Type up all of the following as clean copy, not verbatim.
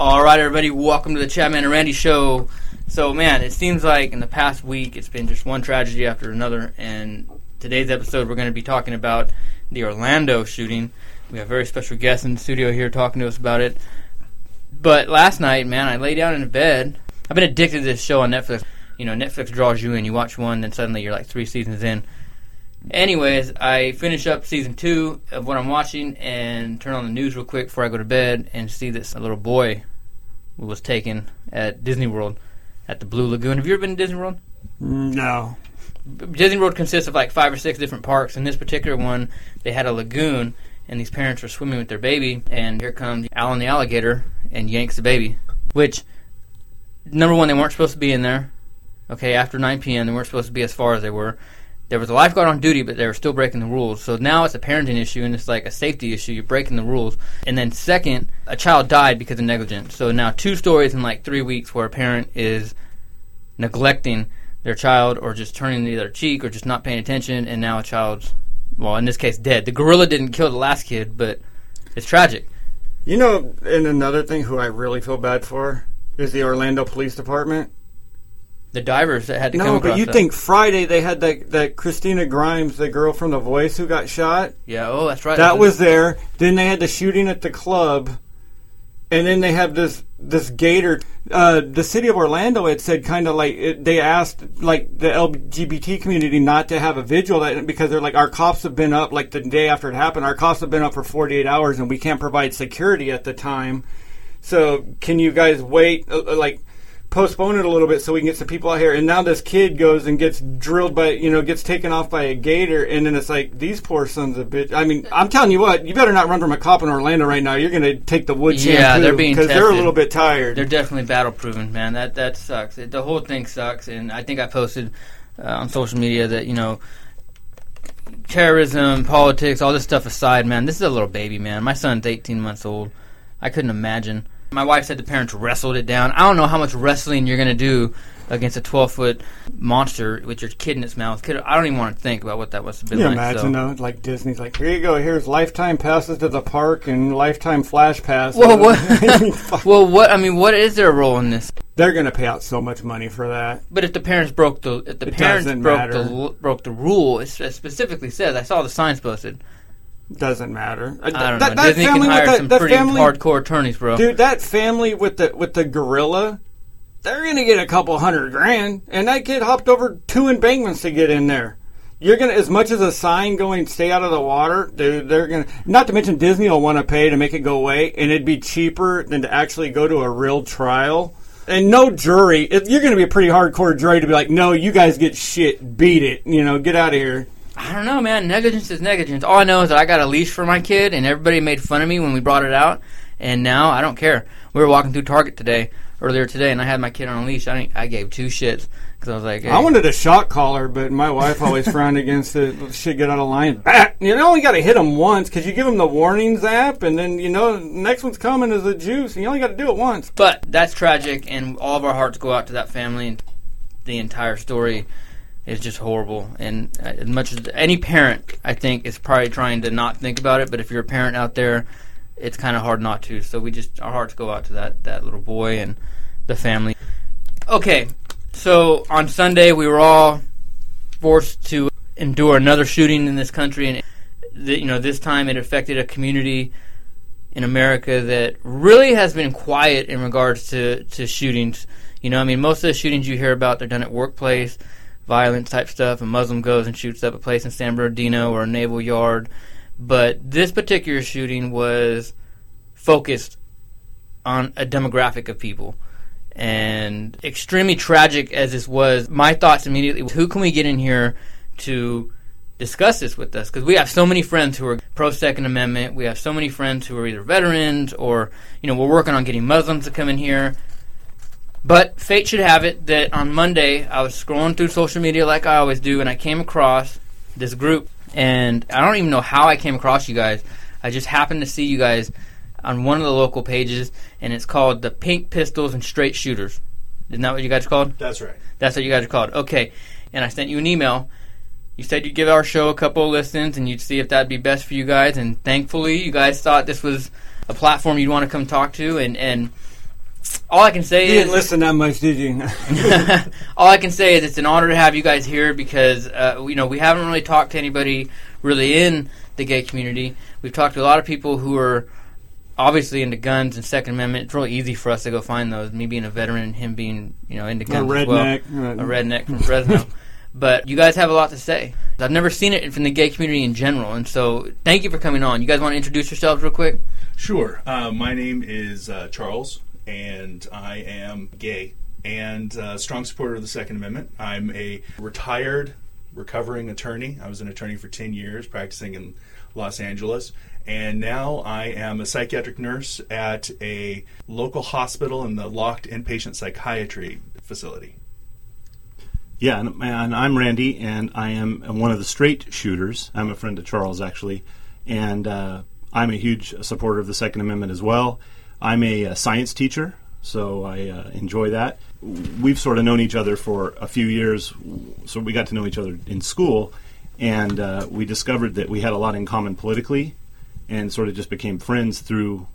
All right, everybody, welcome to the Chapman and Randy Show. So, man, it seems like in the past week it's been just one tragedy after another, and today's episode we're going to be talking about the Orlando shooting. We have a very special guest in the studio here talking to us about it. But last night, man, I lay down in bed. I've been addicted to this show on Netflix. You know, Netflix draws you in. You watch one, then suddenly you're like 3 seasons in. Anyways, I finish up season 2 of what I'm watching and turn on the news real quick before I go to bed and see this little boy who was taken at Disney World at the Blue Lagoon. Have you ever been to Disney World? No. Disney World consists of like 5 or 6 different parks. In this particular one, they had a lagoon, and these parents were swimming with their baby, and here comes Alan the alligator and yanks the baby, which, number one, they weren't supposed to be in there. Okay, after 9 p.m., they weren't supposed to be as far as they were. There was a lifeguard on duty, but they were still breaking the rules. So now it's a parenting issue, and it's like a safety issue. You're breaking the rules. And then second, a child died because of negligence. So now 2 stories in like 3 weeks where a parent is neglecting their child or just turning the other cheek or just not paying attention, and now a child's, well, in this case, dead. The gorilla didn't kill the last kid, but it's tragic. You know, and another thing who I really feel bad for is the Orlando Police Department. The divers that had to come across that. No, but you think Friday they had that Christina Grimes, the girl from The Voice who got shot? Yeah, oh, that's right. That was there. Then they had the shooting at the club. And then they have this gator. The city of Orlando had said kind of like, they asked like the LGBT community not to have a vigil that, because they're like, our cops have been up, like the day after it happened, our cops have been up for 48 hours and we can't provide security at the time. So can you guys wait, postpone it a little bit so we can get some people out here? And now this kid goes and gets drilled by, gets taken off by a gator, and then it's like, these poor sons of bitch. I mean, I'm telling you what, you better not run from a cop in Orlando right now. You're going to take the wood chance. Yeah, they're being tested. Because they're a little bit tired. They're definitely battle-proven, man. That sucks. The whole thing sucks, and I think I posted on social media that, terrorism, politics, all this stuff aside, man, this is a little baby, man. My son's 18 months old. I couldn't imagine. My wife said the parents wrestled it down. I don't know how much wrestling you're going to do against a 12-foot monster with your kid in its mouth. I don't even want to think about what that must have been like. Can you imagine, though? Like, Disney's like, here you go. Here's lifetime passes to the park and lifetime flash pass. Well, what? What is their role in this? They're going to pay out so much money for that. But if the parents broke the rule, it specifically says. I saw the signs posted. Doesn't matter. I don't know. Disney can hire some pretty hardcore attorneys, bro. Dude, that family with the gorilla, they're gonna get $200,000, and that kid hopped over 2 embankments to get in there. You're gonna, as much as a sign going "stay out of the water," dude. They're gonna. Not to mention Disney will want to pay to make it go away, and it'd be cheaper than to actually go to a real trial. And no jury. You're gonna be a pretty hardcore jury to be like, no, you guys get shit, beat it, get out of here. I don't know, man. Negligence is negligence. All I know is that I got a leash for my kid, and everybody made fun of me when we brought it out, and now I don't care. We were walking through Target earlier today, and I had my kid on a leash. I gave 2 shits because I was like, hey. I wanted a shock collar, but my wife always frowned against it. Shit, get out of line. You only got to hit them once because you give them the warning zap, and then, next one's coming is the juice, and you only got to do it once. But that's tragic, and all of our hearts go out to that family, and the entire story. It's just horrible, and as much as any parent, I think, is probably trying to not think about it, but if you're a parent out there, it's kind of hard not to, so our hearts go out to that little boy and the family. Okay, so on Sunday, we were all forced to endure another shooting in this country, and this time it affected a community in America that really has been quiet in regards to shootings. Most of the shootings you hear about, they're done at workplace, violence type stuff, a Muslim goes and shoots up a place in San Bernardino or a naval yard. But this particular shooting was focused on a demographic of people. And extremely tragic as this was, my thoughts immediately, who can we get in here to discuss this with us? Because we have so many friends who are pro-Second Amendment. We have so many friends who are either veterans or, you know, we're working on getting Muslims to come in here. But fate should have it that on Monday I was scrolling through social media like I always do, and I came across this group. And I don't even know how I came across you guys. I just happened to see you guys on one of the local pages, and it's called the Pink Pistols and Straight Shooters. Isn't that what you guys are called? That's right. That's what you guys are called. Okay. And I sent you an email. You said you'd give our show a couple of listens, and you'd see if that'd be best for you guys. And thankfully, you guys thought this was a platform you'd want to come talk to. And all I can say is... You didn't listen that much, did you? All I can say is it's an honor to have you guys here because, you know, we haven't really talked to anybody really in the gay community. We've talked to a lot of people who are... obviously into guns and Second Amendment. It's really easy for us to go find those, me being a veteran and him being, you know, into guns as well. A redneck from Fresno. But you guys have a lot to say. I've never seen it from the gay community in general, and so thank you for coming on. You guys want to introduce yourselves real quick? Sure. My name is Charles, and I am gay and a strong supporter of the Second Amendment. I'm a retired, recovering attorney. I was an attorney for 10 years, practicing in Los Angeles. And now I am a psychiatric nurse at a local hospital in the locked inpatient psychiatry facility. Yeah, and I'm Randy, and I am one of the straight shooters. I'm a friend of Charles, actually. And I'm a huge supporter of the Second Amendment as well. I'm a science teacher, so I enjoy that. We've sort of known each other for a few years, so we got to know each other in school. And we discovered that we had a lot in common politically, and sort of just became friends through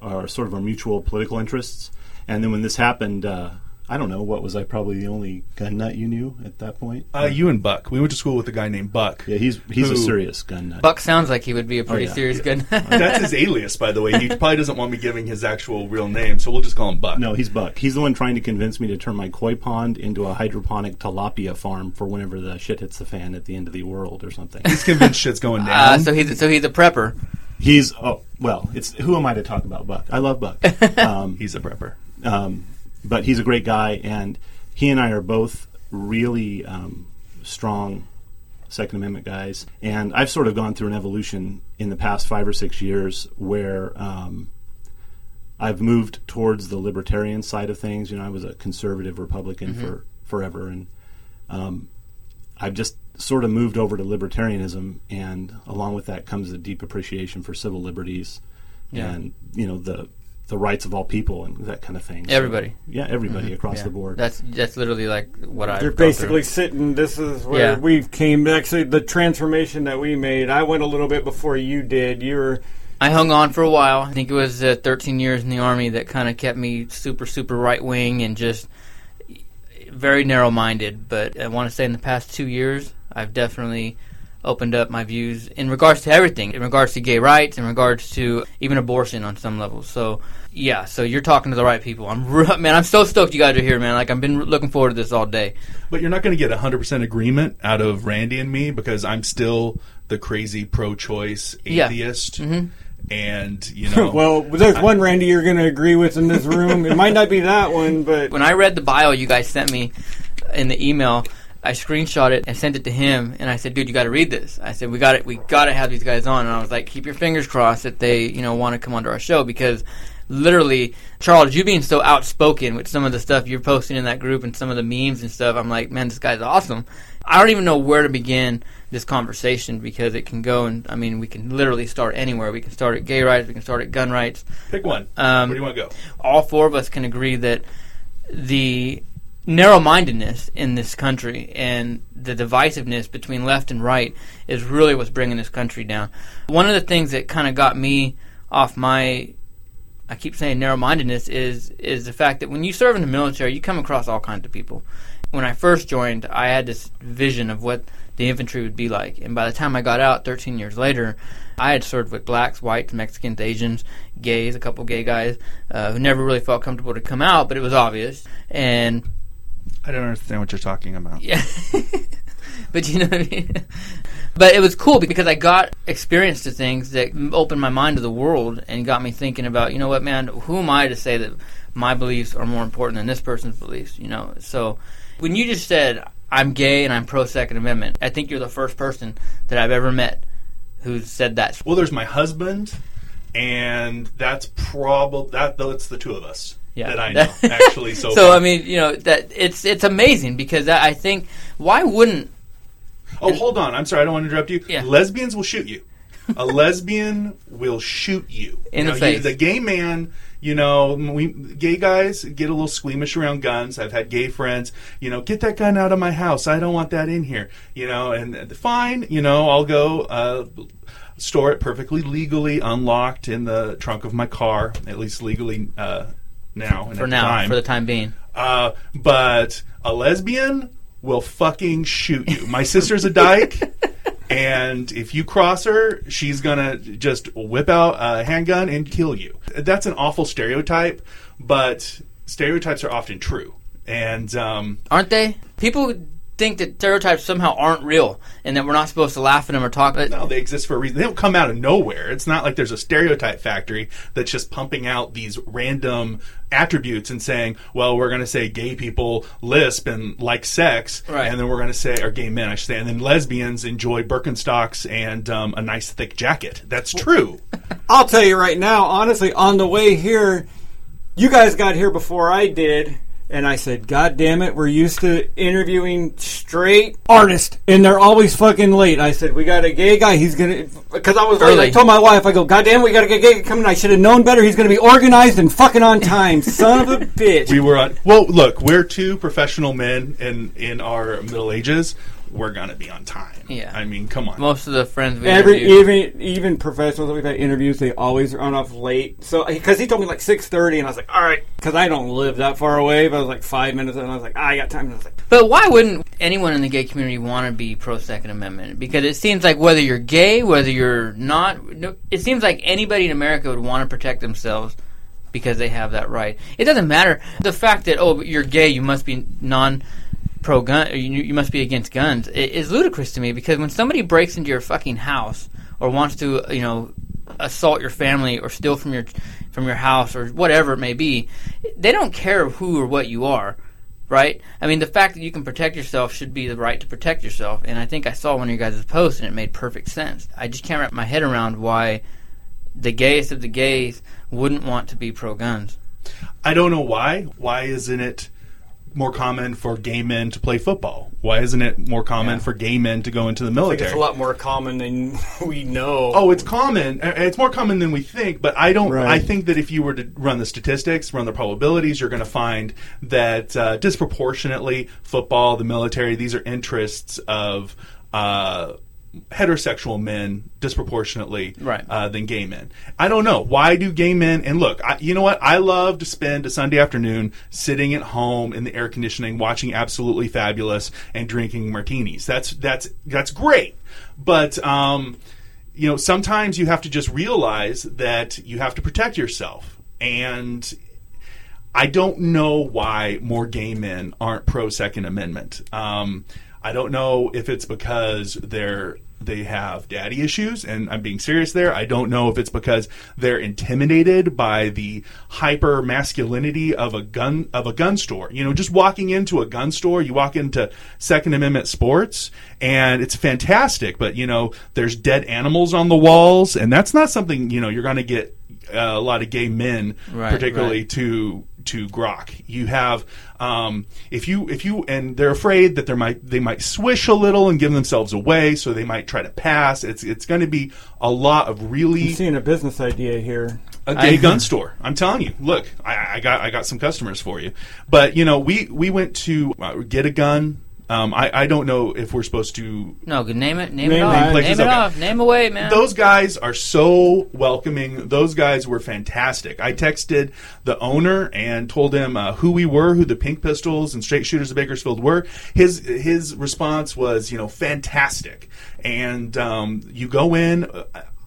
our sort of our mutual political interests. And then when this happened, I don't know, what was I probably the only gun nut you knew at that point? You and Buck. We went to school with a guy named Buck. Yeah, he's a serious gun nut. Buck sounds like he would be a pretty serious gun nut. That's his alias, by the way. He probably doesn't want me giving his actual real name, so we'll just call him Buck. No, he's Buck. He's the one trying to convince me to turn my koi pond into a hydroponic tilapia farm for whenever the shit hits the fan at the end of the world or something. He's convinced shit's going down. So he's a prepper. He's, it's who am I to talk about Buck? I love Buck. He's a prepper. But he's a great guy, and he and I are both really strong Second Amendment guys. And I've sort of gone through an evolution in the past 5 or 6 years where I've moved towards the libertarian side of things. You know, I was a conservative Republican for forever, and I've just sort of moved over to libertarianism, and along with that comes a deep appreciation for civil liberties and, you know, the rights of all people and that kind of thing. Everybody. So, everybody across the board. That's literally like what I... You're basically sitting, this is where we came, actually the transformation that we made. I went a little bit before you did. I hung on for a while. I think it was 13 years in the Army that kind of kept me super, super right-wing and just very narrow-minded. But I want to say in the past 2 years, I've definitely opened up my views in regards to everything, in regards to gay rights, in regards to even abortion on some levels. So, yeah, so you're talking to the right people. I'm so stoked you guys are here, man. Like, I've been looking forward to this all day. But you're not going to get 100% agreement out of Randy and me because I'm still the crazy pro-choice atheist. Yeah. Mm-hmm. And, you know... Well, there's one Randy you're going to agree with in this room. It might not be that one, but... When I read the bio you guys sent me in the email... I screenshot it and sent it to him, and I said, "Dude, you got to read this." I said, "We got to have these guys on." And I was like, "Keep your fingers crossed that they, you know, want to come onto our show because, literally, Charles, you being so outspoken with some of the stuff you're posting in that group and some of the memes and stuff, I'm like, man, this guy's awesome. I don't even know where to begin this conversation because it can go, and I mean, we can literally start anywhere. We can start at gay rights, we can start at gun rights. Pick one. Where do you want to go? All four of us can agree that the narrow-mindedness in this country and the divisiveness between left and right is really what's bringing this country down. One of the things that kind of got me off my, I keep saying narrow-mindedness, is the fact that when you serve in the military, you come across all kinds of people. When I first joined, I had this vision of what the infantry would be like. And by the time I got out 13 years later, I had served with blacks, whites, Mexicans, Asians, gays, a couple gay guys who never really felt comfortable to come out, but it was obvious. And I don't understand what you're talking about. Yeah. But you know what I mean? But it was cool because I got experience to things that opened my mind to the world and got me thinking about, you know what, man, who am I to say that my beliefs are more important than this person's beliefs, you know? So when you just said, I'm gay and I'm pro-Second Amendment, I think you're the first person that I've ever met who said that. Well, there's my husband, and that's the two of us. Yeah. That I know, actually. So I mean, you know, that it's amazing because I think, why wouldn't... Oh, hold on. I'm sorry. I don't want to interrupt you. Yeah. Lesbians will shoot you. A lesbian will shoot you. In the face. The gay man, you know, gay guys get a little squeamish around guns. I've had gay friends, you know, get that gun out of my house. I don't want that in here. You know, and fine, you know, I'll go... store it perfectly legally, unlocked in the trunk of my car, at least legally for the time being. But a lesbian will fucking shoot you. My sister's a dyke, and if you cross her, she's going to just whip out a handgun and kill you. That's an awful stereotype, but stereotypes are often true. And aren't they? People think that stereotypes somehow aren't real and that we're not supposed to laugh at them or talk about them. No, they exist for a reason. They don't come out of nowhere. It's not like there's a stereotype factory that's just pumping out these random attributes and saying, well, we're going to say gay people lisp and like sex, right, and then we're going to say, or gay men, I should say, and then lesbians enjoy Birkenstocks and a nice thick jacket. That's true. I'll tell you right now, honestly, on the way here, you guys got here before I did. And I said, God damn it, we're used to interviewing straight artists, and they're always fucking late. I said, we got a gay guy, he's going to... Because I was early. I told my wife, I go, God damn, we got a gay guy coming. I should have known better. He's going to be organized and fucking on time. Son of a bitch. We were on... Well, look, we're two professional men in our middle ages. We're going to be on time. Yeah. I mean, come on. Most of the friends we even professionals that we've had interviews, they always run off late. So, because he told me like 6:30, and I was like, all right, because I don't live that far away, but I was like 5 minutes, and I was like, I got time. And I was like, but why wouldn't anyone in the gay community want to be pro-Second Amendment? Because it seems like whether you're gay, whether you're not, it seems like anybody in America would want to protect themselves because they have that right. It doesn't matter. The fact that, oh, you're gay, you must be pro-gun, you must be against guns, is ludicrous to me, because when somebody breaks into your fucking house or wants to, you know, assault your family or steal from your house or whatever it may be, they don't care who or what you are, right? I mean, the fact that you can protect yourself should be the right to protect yourself, and I think I saw one of your guys' posts and it made perfect sense. I just can't wrap my head around why the gayest of the gays wouldn't want to be pro-guns. I don't know why. Why isn't it more common for gay men to play football? Why isn't it more common for gay men to go into the military? I think it's a lot more common than we know. Oh, it's common. It's more common than we think, but I don't. Right. I think that if you were to run the statistics, run the probabilities, you're going to find that disproportionately football, the military, these are interests of heterosexual men disproportionately than gay men. I don't know. Why do gay men... And look, you know what? I love to spend a Sunday afternoon sitting at home in the air conditioning watching Absolutely Fabulous and drinking martinis. That's great. But, you know, sometimes you have to just realize that you have to protect yourself. And I don't know why more gay men aren't pro-Second Amendment. I don't know if it's because they have daddy issues, and I'm being serious there. I don't know if it's because they're intimidated by the hyper masculinity of a gun store. You know, just walking into a gun store, you walk into Second Amendment Sports, and it's fantastic. But you know, there's dead animals on the walls, and that's not something, you know, you're going to get a lot of gay men, particularly to grok. You have if you and they're afraid that they might swish a little and give themselves away, so they might try to pass. It's going to be a lot of really... I'm seeing a business idea here. A gay gun store. I'm telling you. Look, I got some customers for you. But you know, we went to get a gun. I don't know if we're supposed to... No, name it off. Name away, man. Those guys are so welcoming. Those guys were fantastic. I texted the owner and told him who we were, who the Pink Pistols and Straight Shooters of Bakersfield were. His response was, you know, fantastic. And you go in,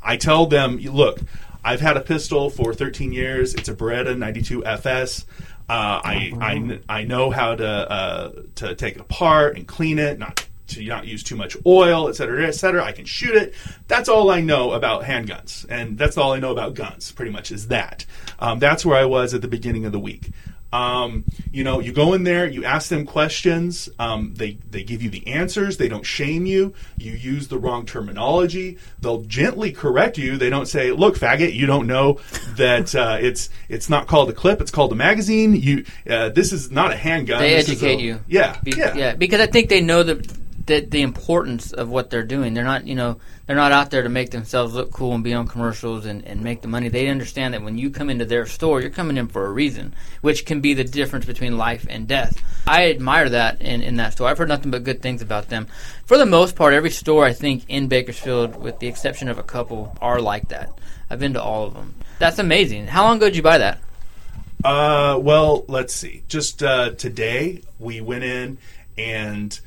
I tell them, look, I've had a pistol for 13 years. It's a Beretta 92 FS. I know how to take it apart and clean it, not to not use too much oil, et cetera, et cetera. I can shoot it. That's all I know about handguns, and that's all I know about guns, pretty much, is that. That's where I was at the beginning of the week. You know, you go in there, you ask them questions, they give you the answers, they don't shame you, you use the wrong terminology, they'll gently correct you, they don't say, look, faggot, you don't know that it's not called a clip, it's called a magazine, this is not a handgun. They educate you. Yeah, yeah, because I think they know the importance of what they're doing. They're not, they're not out there to make themselves look cool and be on commercials and make the money. They understand that when you come into their store, you're coming in for a reason, which can be the difference between life and death. I admire that in that store. I've heard nothing but good things about them. For the most part, every store, I think, in Bakersfield, with the exception of a couple, are like that. I've been to all of them. That's amazing. How long ago did you buy that? Well, let's see. Just today, we went in and...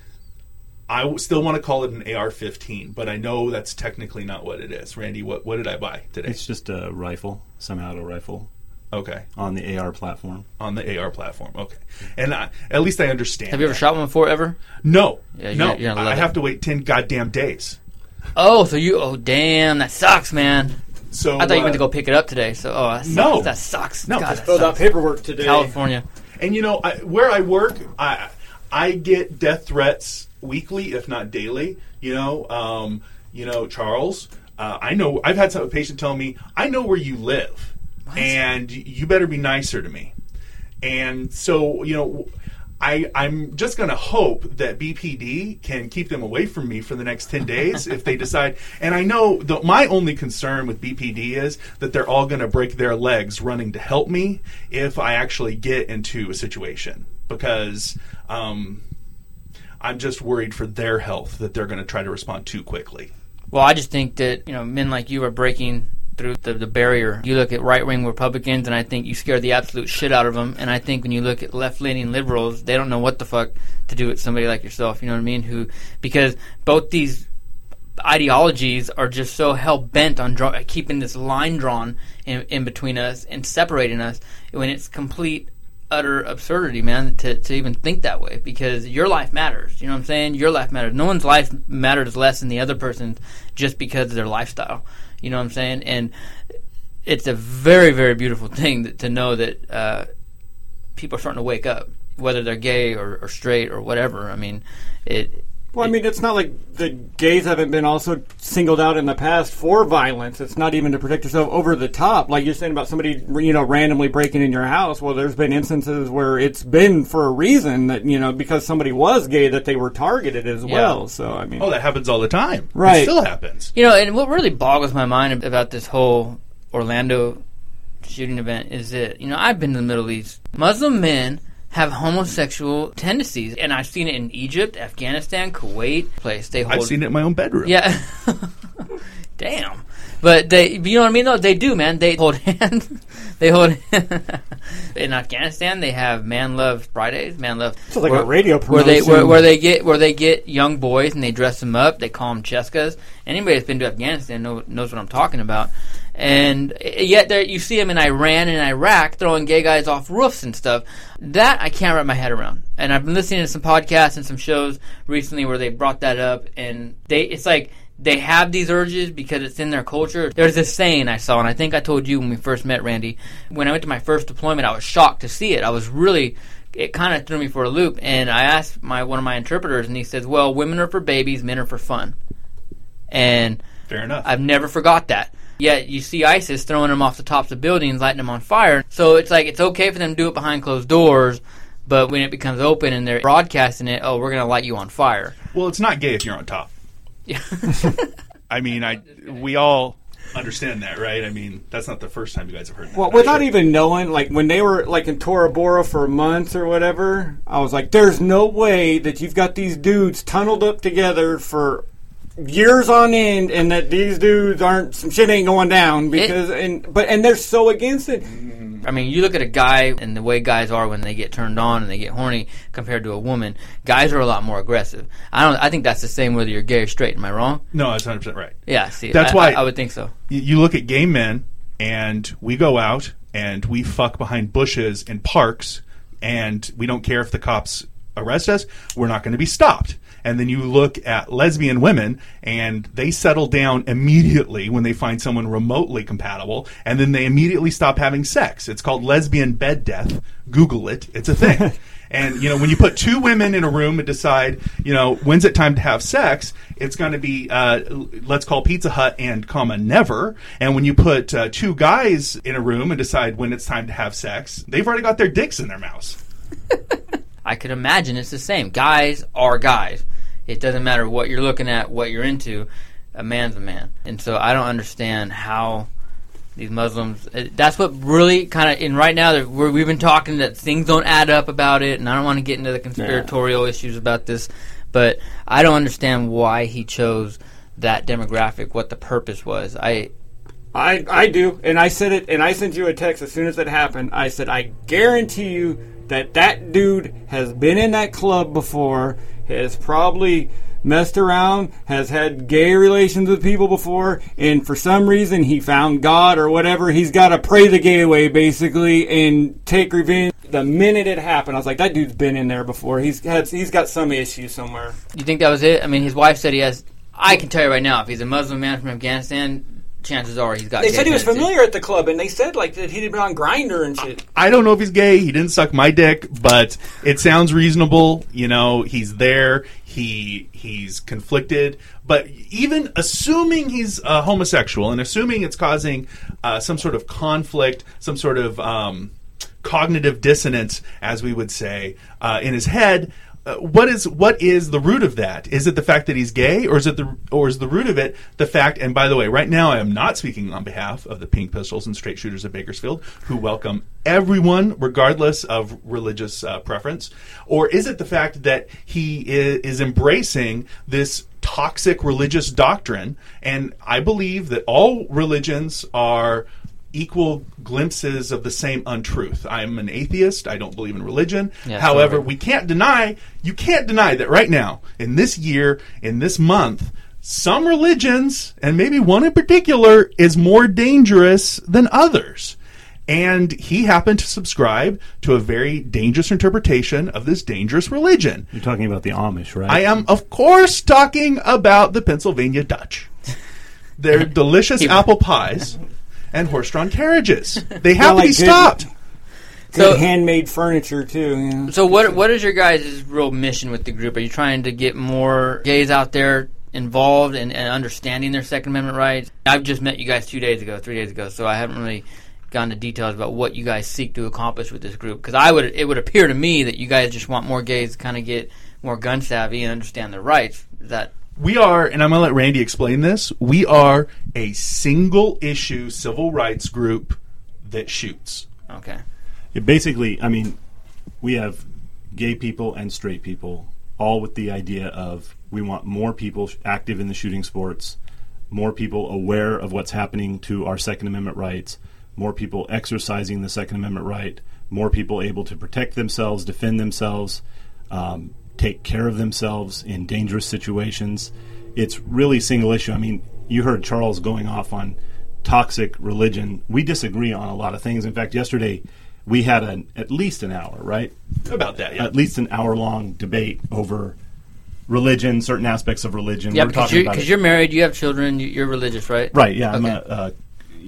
I still want to call it an AR-15, but I know that's technically not what it is. Randy, what did I buy today? It's just a rifle, semi-auto rifle. Okay. On the AR platform. On the AR platform, okay. And at least I understand. Have you ever shot one before, ever? No. Yeah, you're gonna love it. I have to wait 10 goddamn days. Oh, so you... Oh, damn, that sucks, man. So I thought you went to go pick it up today, so... Oh, that sucks. No. That sucks. No. God, that filled out paperwork today. California. And, where I work, I get death threats... weekly, if not daily, Charles, I know I've had a patient tell me, I know where you live. What? And you better be nicer to me. And so, I'm just going to hope that BPD can keep them away from me for the next 10 days if they decide. And I know my only concern with BPD is that they're all going to break their legs running to help me if I actually get into a situation, because, I'm just worried for their health that they're going to try to respond too quickly. Well, I just think that, men like you are breaking through the barrier. You look at right-wing Republicans, and I think you scare the absolute shit out of them. And I think when you look at left-leaning liberals, they don't know what the fuck to do with somebody like yourself, you know what I mean? Because both these ideologies are just so hell-bent on keeping this line drawn in between us and separating us, when it's complete utter absurdity, man, to even think that way, because your life matters. You know what I'm saying? Your life matters. No one's life matters less than the other person's just because of their lifestyle. You know what I'm saying? And it's a very, very beautiful thing to know that people are starting to wake up, whether they're gay or straight or whatever. I mean, it's not like the gays haven't been also singled out in the past for violence. It's not even to protect yourself over the top. Like you're saying about somebody, randomly breaking in your house. Well, there's been instances where it's been for a reason that, because somebody was gay that they were targeted as well. So, I mean. Oh, that happens all the time. Right. It still happens. And what really boggles my mind about this whole Orlando shooting event is that, I've been to the Middle East. Muslim men have homosexual tendencies, and I've seen it in Egypt, Afghanistan, Kuwait, place they hold. I've seen it in my own bedroom. Yeah, damn. But you know what I mean? Though they do, man. They hold hands. They hold hands. In Afghanistan, they have Man Love Fridays. Man Love. It's like a radio promotion. Where they get young boys and they dress them up. They call them cheskas. Anybody that's been to Afghanistan knows what I'm talking about. And yet you see them in Iran and Iraq throwing gay guys off roofs and stuff. That I can't wrap my head around. And I've been listening to some podcasts and some shows recently where they brought that up. And it's like they have these urges because it's in their culture. There's this saying I saw, and I think I told you when we first met, Randy. When I went to my first deployment, I was shocked to see it. I was really... It kind of threw me for a loop. And I asked one of my interpreters, and he says, well, women are for babies, men are for fun. And fair enough. I've never forgot that. Yet you see ISIS throwing them off the tops of buildings, lighting them on fire. So it's like it's okay for them to do it behind closed doors, but when it becomes open and they're broadcasting it, oh, we're going to light you on fire. Well, it's not gay if you're on top. Yeah. I mean, we all understand that, right? I mean, that's not the first time you guys have heard that. Well, without even knowing, like when they were like in Tora Bora for months or whatever, I was like, there's no way that you've got these dudes tunneled up together for years on end, and that these dudes aren't, some shit ain't going down because they're so against it. I mean, you look at a guy and the way guys are when they get turned on and they get horny compared to a woman. Guys are a lot more aggressive. I think that's the same whether you're gay or straight. Am I wrong? No, that's 100% right. Yeah, see, that's why I would think so. You look at gay men, and we go out and we fuck behind bushes in parks, and we don't care if the cops arrest us. We're not going to be stopped. And then you look at lesbian women, and they settle down immediately when they find someone remotely compatible, and then they immediately stop having sex. It's called lesbian bed death. Google it. It's a thing. And, you know, when you put two women in a room and decide, you know, when's it time to have sex, it's going to be, let's call Pizza Hut and, comma, never. And when you put two guys in a room and decide when it's time to have sex, they've already got their dicks in their mouths. I could imagine it's the same. Guys are guys. It doesn't matter what you're looking at, what you're into. A man's a man. And so I don't understand how... these Muslims, that's what really kind of, and right now we've been talking that things don't add up about it, and I don't want to get into the conspiratorial issues about this, but I don't understand why he chose that demographic, what the purpose was. I do, and I said it, and I sent you a text as soon as it happened. I said, I guarantee you that dude has been in that club before, has probably... messed around, has had gay relations with people before, and for some reason he found God or whatever. He's got to pray the gay away, basically, and take revenge. The minute it happened, I was like, that dude's been in there before. He's got some issue somewhere. You think that was it? I mean, his wife said he has... I can tell you right now, if he's a Muslim man from Afghanistan... chances are he's got gay. They said he was familiar at the club, and they said like that he'd been on Grindr and shit. I don't know if he's gay. He didn't suck my dick, but it sounds reasonable. You know, he's there. He's conflicted. But even assuming he's homosexual and assuming it's causing some sort of conflict, some sort of cognitive dissonance, as we would say, in his head. What is the root of that? Is it the fact that he's gay, or is the root of it the fact? And by the way, right now I am not speaking on behalf of the Pink Pistols and Straight Shooters of Bakersfield, who welcome everyone regardless of religious preference. Or is it the fact that he is embracing this toxic religious doctrine? And I believe that all religions are equal glimpses of the same untruth. I'm an atheist. I don't believe in religion. Yeah, however, totally. You can't deny that right now, in this year, in this month, some religions, and maybe one in particular, is more dangerous than others. And he happened to subscribe to a very dangerous interpretation of this dangerous religion. You're talking about the Amish, right? I am, of course, talking about the Pennsylvania Dutch. Their delicious apple pies... and horse-drawn carriages. They have to be stopped. Good handmade furniture, too. Yeah. So what is your guys' real mission with the group? Are you trying to get more gays out there involved and understanding their Second Amendment rights? I've just met you guys 3 days ago, so I haven't really gone to details about what you guys seek to accomplish with this group. Because it would appear to me that you guys just want more gays to kind of get more gun-savvy and understand their rights. We are, and I'm going to let Randy explain this, we are a single-issue civil rights group that shoots. Okay. It basically, I mean, we have gay people and straight people, all with the idea of we want more people active in the shooting sports, more people aware of what's happening to our Second Amendment rights, more people exercising the Second Amendment right, more people able to protect themselves, defend themselves, take care of themselves in dangerous situations. It's really single issue. I mean, you heard Charles going off on toxic religion. We disagree on a lot of things. In fact, yesterday we had at least an hour, right? About that, yeah. At least an hour-long debate over religion, certain aspects of religion. Yeah, because you're married, you have children, you're religious, right? Right, yeah. Okay. I'm a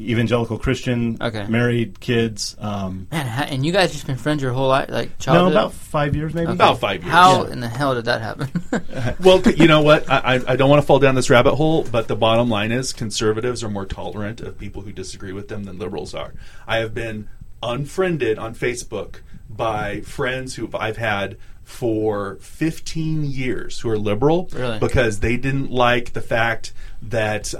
evangelical Christian, okay. Married, kids. Man, and you guys just been friends your whole life, like childhood? No, about 5 years maybe. Okay. About 5 years. How in the hell did that happen? Well, you know what? I don't want to fall down this rabbit hole, but the bottom line is conservatives are more tolerant of people who disagree with them than liberals are. I have been unfriended on Facebook by friends who I've had for 15 years who are liberal. Really? Because they didn't like the fact that...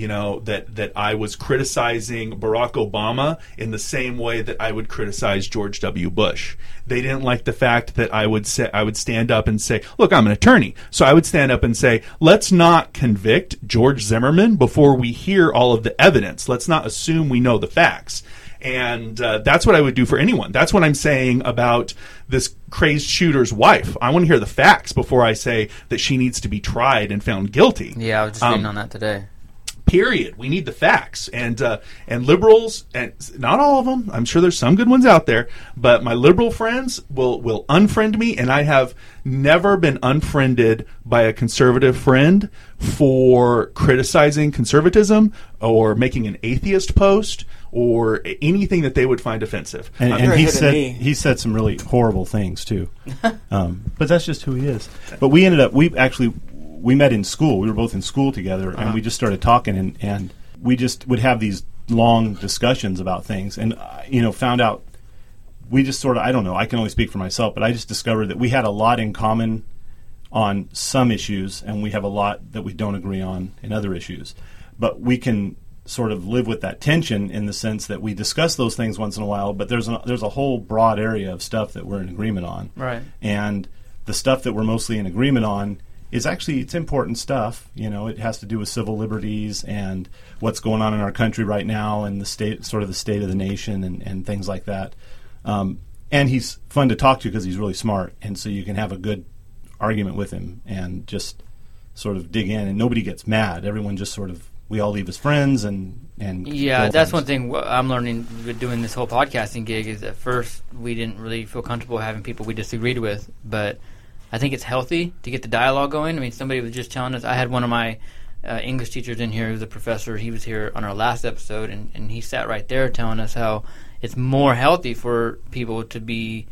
you know, that I was criticizing Barack Obama in the same way that I would criticize George W. Bush. They didn't like the fact that I would stand up and say, look, I'm an attorney. So I would stand up and say, let's not convict George Zimmerman before we hear all of the evidence. Let's not assume we know the facts. And that's what I would do for anyone. That's what I'm saying about this crazed shooter's wife. I want to hear the facts before I say that she needs to be tried and found guilty. Yeah, I was just reading on that today. period. We need the facts. And liberals, and not all of them, I'm sure there's some good ones out there, but my liberal friends will unfriend me, and I have never been unfriended by a conservative friend for criticizing conservatism or making an atheist post or anything that they would find offensive. And he said some really horrible things too. But that's just who he is. But we ended up, we met in school. We were both in school together, and we just started talking, and we just would have these long discussions about things, and found out we just sort of, I don't know, I can only speak for myself, but I just discovered that we had a lot in common on some issues, and we have a lot that we don't agree on in other issues. But we can sort of live with that tension in the sense that we discuss those things once in a while, but there's a whole broad area of stuff that we're in agreement on. Right. And the stuff that we're mostly in agreement on is actually, it's important stuff. It has to do with civil liberties and what's going on in our country right now and the state of the nation and things like that. And he's fun to talk to because he's really smart, and so you can have a good argument with him and just sort of dig in, and nobody gets mad. Everyone just sort of, we all leave as friends and yeah, that's one thing I'm learning with doing this whole podcasting gig is at first we didn't really feel comfortable having people we disagreed with, but I think it's healthy to get the dialogue going. I mean, somebody was just telling us, I had one of my English teachers in here who's a professor. He was here on our last episode, and he sat right there telling us how it's more healthy for people to be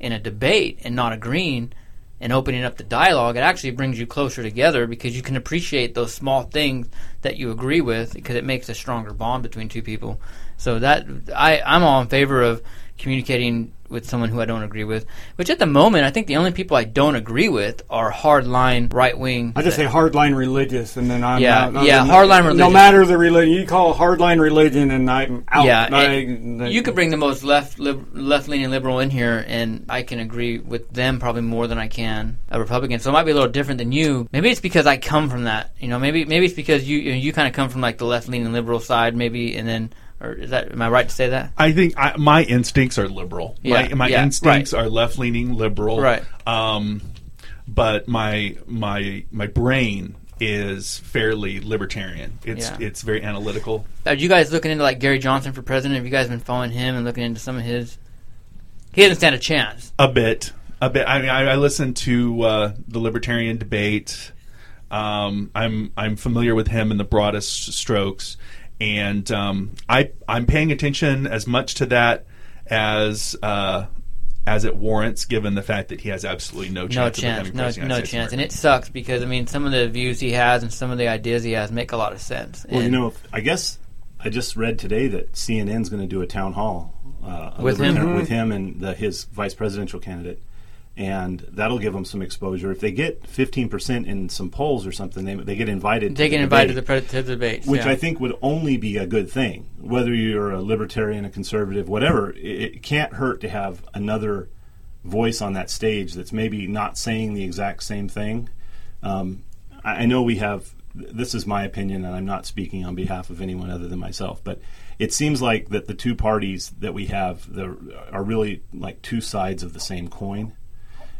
in a debate and not agreeing and opening up the dialogue. It actually brings you closer together because you can appreciate those small things that you agree with because it makes a stronger bond between two people. So that I'm all in favor of communicating with someone who I don't agree with, which at the moment I think the only people I don't agree with are hardline right-wing. I just say hardline religious, and then I'm out. Hardline religious. No matter the religion, you call hardline religion, and I'm out. Yeah, you could bring the most left-leaning liberal in here, and I can agree with them probably more than I can a Republican. So it might be a little different than you. Maybe it's because I come from that. Maybe it's because you kind of come from like the left-leaning liberal side, maybe, and then. Or is that? Am I right to say that? I think my instincts are liberal. Yeah, my instincts are left-leaning liberal. Right. But my brain is fairly libertarian. It's very analytical. Are you guys looking into like Gary Johnson for president? Have you guys been following him and looking into some of his? He doesn't stand a chance. A bit. I mean, I listened to the libertarian debate. I'm familiar with him in the broadest strokes. And I'm paying attention as much to that as it warrants, given the fact that he has absolutely no chance of becoming president. And it sucks because some of the views he has and some of the ideas he has make a lot of sense. Well, I guess I just read today that CNN's going to do a town hall with him and his vice presidential candidate, and that'll give them some exposure. If they get 15% in some polls or something, they get invited. They get invited to the debate, which I think would only be a good thing. Whether you're a libertarian, a conservative, whatever, it can't hurt to have another voice on that stage that's maybe not saying the exact same thing. I know we have. This is my opinion, and I'm not speaking on behalf of anyone other than myself, but it seems like that the two parties that we have are really like two sides of the same coin.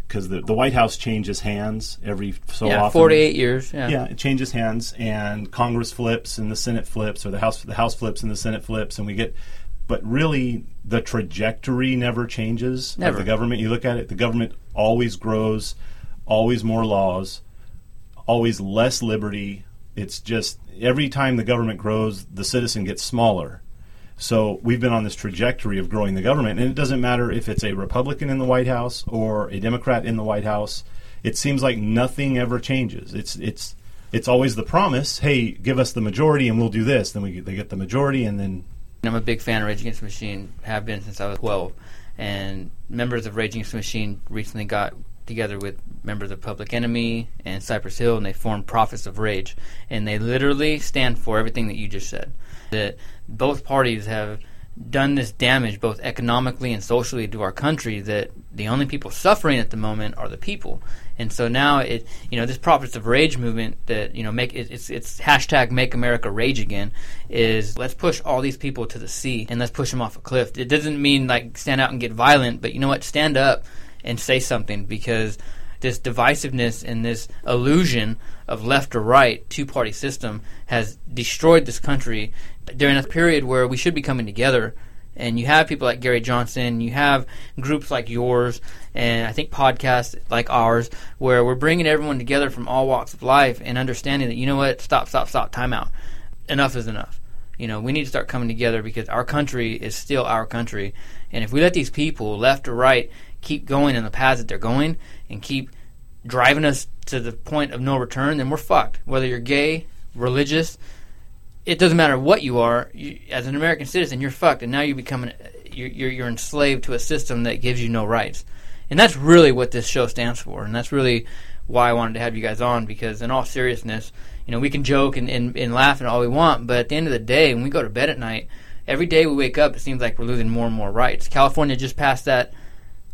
Because the White House changes hands every so often. 48 years. Yeah, it changes hands, and Congress flips, and the Senate flips, or the House flips, and the Senate flips, and we get. But really, the trajectory never changes. Never. Like the government, you look at it, the government always grows, always more laws, always less liberty. It's just every time the government grows, the citizen gets smaller. So we've been on this trajectory of growing the government, and it doesn't matter if it's a Republican in the White House or a Democrat in the White House. It seems like nothing ever changes. It's always the promise, hey, give us the majority and we'll do this. Then they get the majority, and then... I'm a big fan of Rage Against the Machine, have been since I was 12. And members of Rage Against the Machine recently got together with members of Public Enemy and Cypress Hill, and they formed Prophets of Rage. And they literally stand for everything that you just said. That both parties have done this damage both economically and socially to our country, that the only people suffering at the moment are the people. And so now this Prophets of Rage movement that it's hashtag Make America Rage Again is let's push all these people to the sea and let's push them off a cliff. It doesn't mean like stand out and get violent, but stand up and say something, because this divisiveness and this illusion of left or right two-party system has destroyed this country during a period where we should be coming together. And you have people like Gary Johnson, you have groups like yours, and I think podcasts like ours, where we're bringing everyone together from all walks of life and understanding that, you know what, stop, time out. Enough is enough. You know, we need to start coming together because our country is still our country. And if we let these people, left or right, keep going in the paths that they're going and keep driving us to the point of no return, then we're fucked. Whether you're gay, religious, it doesn't matter what you are. You, as an American citizen, you're fucked, and now you become you're enslaved to a system that gives you no rights. And that's really what this show stands for, and that's really why I wanted to have you guys on, because in all seriousness, you know, we can joke and laugh and all we want, but at the end of the day, when we go to bed at night, every day we wake up, it seems like we're losing more and more rights. California just passed that,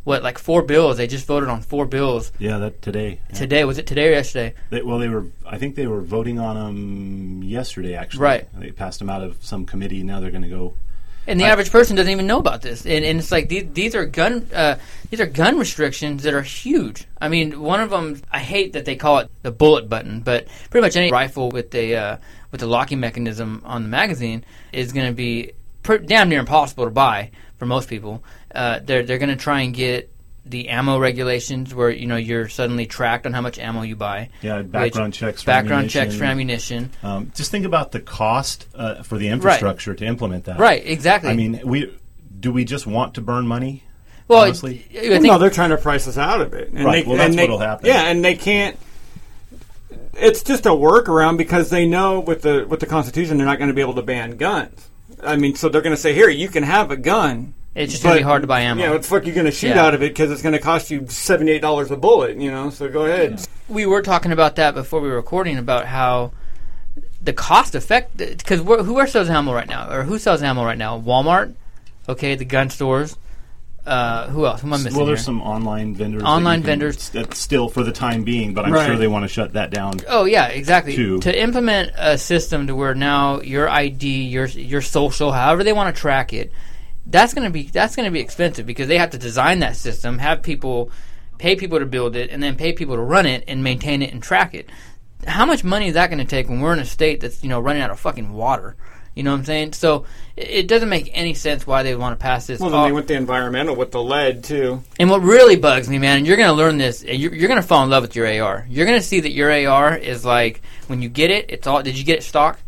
like 4 bills? They just voted on 4 bills. Yeah, that today. Yeah. Today, was it today or yesterday? I think they were voting on them yesterday, actually. Right. They passed them out of some committee. Now they're going to go. And the average person doesn't even know about this. And it's like these are gun restrictions that are huge. I mean, one of them, I hate that they call it the bullet button, but pretty much any rifle with the locking mechanism on the magazine is going to be damn near impossible to buy for most people. They're going to try and get the ammo regulations where, you know, you're suddenly tracked on how much ammo you buy. Yeah, background checks for ammunition. Just think about the cost for the infrastructure to implement that. Right, exactly. I mean, do we just want to burn money? Well, honestly, no, they're trying to price us out of it. And right. What'll happen. Yeah, and they can't. It's just a workaround because they know with the Constitution they're not going to be able to ban guns. I mean, so they're going to say, here, you can have a gun. It's just going to be hard to buy ammo. Yeah, what the fuck are you going to shoot out of it because it's going to cost you $78 a bullet, you know, so go ahead. Yeah. We were talking about that before we were recording about how the cost effect, because who sells ammo right now? Or who sells ammo right now? Walmart, okay, the gun stores. Who else? Who am I missing? Well, there's some online vendors. Still for the time being, but I'm sure they want to shut that down. Oh yeah, exactly. To implement a system to where now your ID, your social, however they want to track it, that's going to be expensive because they have to design that system, have people pay people to build it, and then pay people to run it and maintain it and track it. How much money is that going to take when we're in a state that's, you know, running out of fucking water? You know what I'm saying? So it doesn't make any sense why they want to pass this. Well, then they went the environmental with the lead, too. And what really bugs me, man, and you're going to learn this, and you're going to fall in love with your AR. You're going to see that your AR is like, when you get it, it's all. Did you get it stock?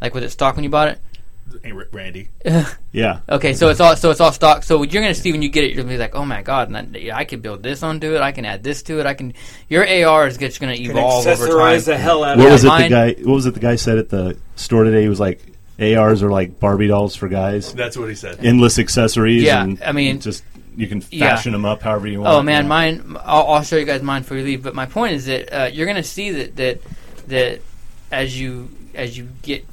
Like, was it stock when you bought it? Hey, Randy. Yeah. Okay, so it's all stock. So you're going to see when you get it, you're going to be like, oh, my God, I can build this onto it. I can add this to it. Your AR is just going to evolve over time. Accessorize the hell out of it. What was it the guy said at the store today? He was like, ARs are like Barbie dolls for guys. That's what he said. Endless accessories. Yeah, and I mean, just you can fashion them up however you want. Oh man, mine. I'll show you guys mine before you leave. But my point is that you're going to see that as you get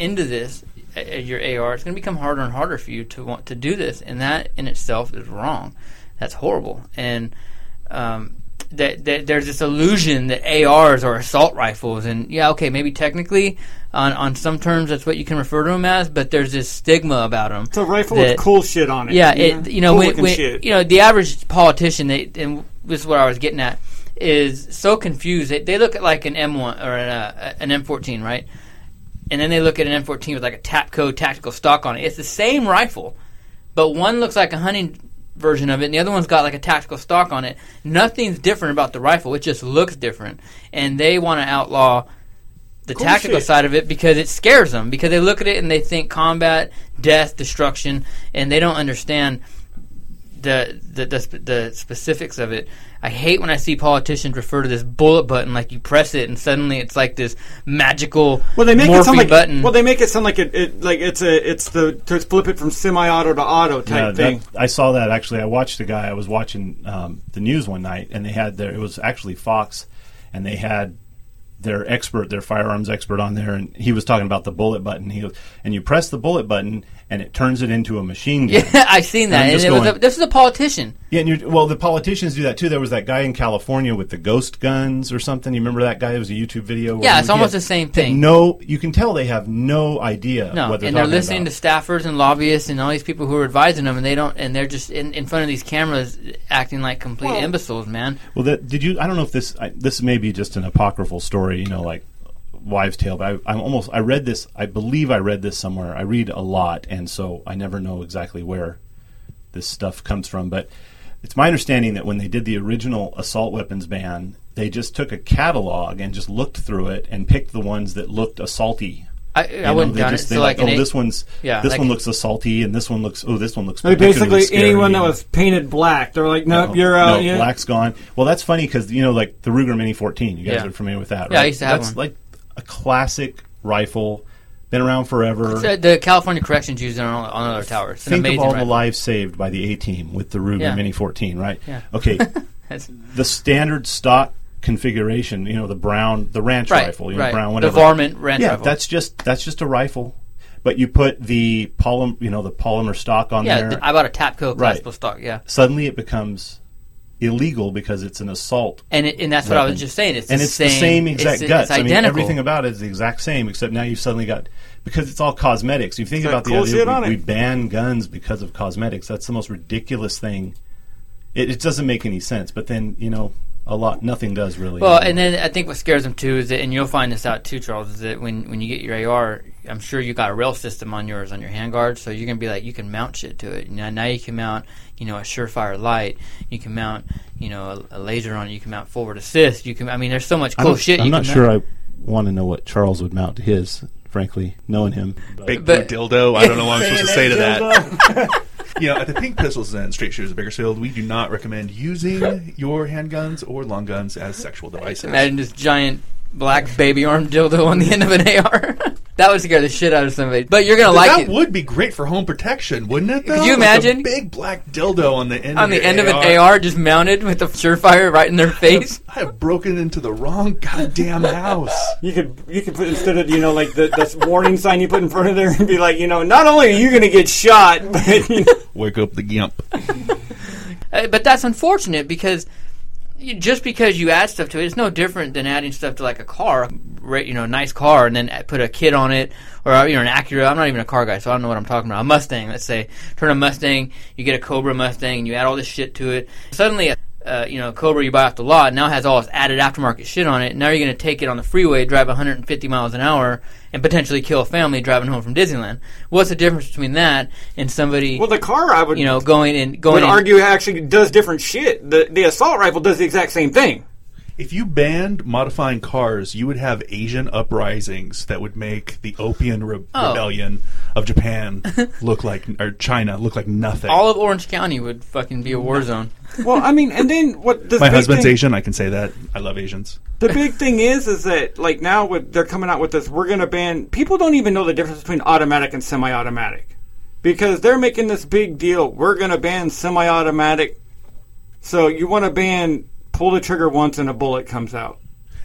into this, your AR, it's going to become harder and harder for you to want to do this, and that in itself is wrong. That's horrible. And that there's this illusion that ARs are assault rifles, and yeah, okay, maybe technically on some terms that's what you can refer to them as, but there's this stigma about them. It's a rifle with cool shit on it. Yeah, you know, the average politician, and this is what I was getting at, is so confused. They look at like an M1 or an M14, right? And then they look at an M14 with like a TAPCO tactical stock on it. It's the same rifle, but one looks like a hunting version of it, and the other one's got like a tactical stock on it. Nothing's different about the rifle. It just looks different. And they want to outlaw the tactical side of it because it scares them, because they look at it and they think combat, death, destruction, and they don't understand the specifics of it. I hate when I see politicians refer to this bullet button, like you press it and suddenly it's like this magical morphing button. Well, they make it sound like it's to flip it from semi-auto to auto type thing. I saw that actually. I was watching the news one night, and they had it was actually Fox, and they had their firearms expert on there, and he was talking about the bullet button. He goes, and you press the bullet button, and it turns it into a machine gun. Yeah, I've seen that. This is a politician. Yeah, and the politicians do that too. There was that guy in California with the ghost guns or something. You remember that guy? It was a YouTube video. Yeah, it's almost the same thing. No, you can tell they have no idea what they're talking about. And they're listening to staffers and lobbyists and all these people who are advising them, and they don't. And they're just in front of these cameras acting like complete imbeciles, man. Well, I don't know if this may be just an apocryphal story, like wives' tale. But I read this. I believe I read this somewhere. I read a lot, and so I never know exactly where this stuff comes from, but. It's my understanding that when they did the original assault weapons ban, they just took a catalog and just looked through it and picked the ones that looked assaulty. I wouldn't have done it. They this one looks assaulty, and this one looks basically scary. Anyone that was painted black, they're like, nope, you're out. No, black's gone. Well, that's funny because like the Ruger Mini 14. You guys are familiar with that, right? Yeah, I used to have one. That's like a classic rifle. Been around forever. The California corrections used it on other towers. It's think amazing of all rifle. The lives saved by the A-Team with the Ruger Mini 14, right? Yeah. Okay. The standard stock configuration, the brown, the ranch rifle, brown whatever. The varmint ranch rifle. Yeah, that's just a rifle. But you put the polymer stock on there. Yeah, I bought a TAPCO collapsible stock. Yeah. Suddenly it becomes illegal because it's an assault, and that's weapon. What I was just saying. It's the same exact guts. It's identical. I mean, everything about it is the exact same, except now you've suddenly got because it's all cosmetics. You think about the idea we ban guns because of cosmetics. That's the most ridiculous thing. It doesn't make any sense. But then nothing does really. Well, anymore. And then I think what scares them too is that, and you'll find this out too, Charles, is that when you get your AR, I'm sure you got a rail system on your handguard, so you're gonna be like you can mount shit to it. Now you can mount, a Surefire light. You can mount, a laser on it. You can mount forward assist. You can. I mean, there's so much cool shit. I'm not sure I want to know what Charles would mount to his. Frankly, knowing him, big blue dildo. I don't know what I'm supposed to say to that. At the Pink Pistols and Straight Shooters of Bakersfield, we do not recommend using your handguns or long guns as sexual devices. Imagine this giant black baby arm dildo on the end of an AR. That would scare the shit out of somebody. But you're gonna like it. That would be great for home protection, wouldn't it? Though? Could you imagine a big black dildo on the end of an AR, just mounted with a Surefire right in their face? I have broken into the wrong goddamn house. You could put instead of the warning sign you put in front of there and be like not only are you gonna get shot, but wake up the gimp. But that's unfortunate because. Just because you add stuff to it, it's no different than adding stuff to like a car, a nice car, and then put a kit on it or an Acura. I'm not even a car guy, so I don't know what I'm talking about. A Mustang, let's say. Turn a Mustang, you get a Cobra Mustang, and you add all this shit to it. Suddenly, a Cobra you buy off the lot now has all this added aftermarket shit on it. Now you're going to take it on the freeway, drive 150 miles an hour, and potentially kill a family driving home from Disneyland. What's the difference between that and somebody? Well, the car I would argue actually does different shit. The assault rifle does the exact same thing. If you banned modifying cars, you would have Asian uprisings that would make the Opium Rebellion of Japan look like, or China look like nothing. All of Orange County would fucking be a war zone. Well, I mean, and then what? My husband's Asian. I can say that. I love Asians. The big thing is that like now they're coming out with this. We're going to ban. People don't even know the difference between automatic and semi-automatic because they're making this big deal. We're going to ban semi-automatic. So you want to ban. Pull the trigger once and a bullet comes out.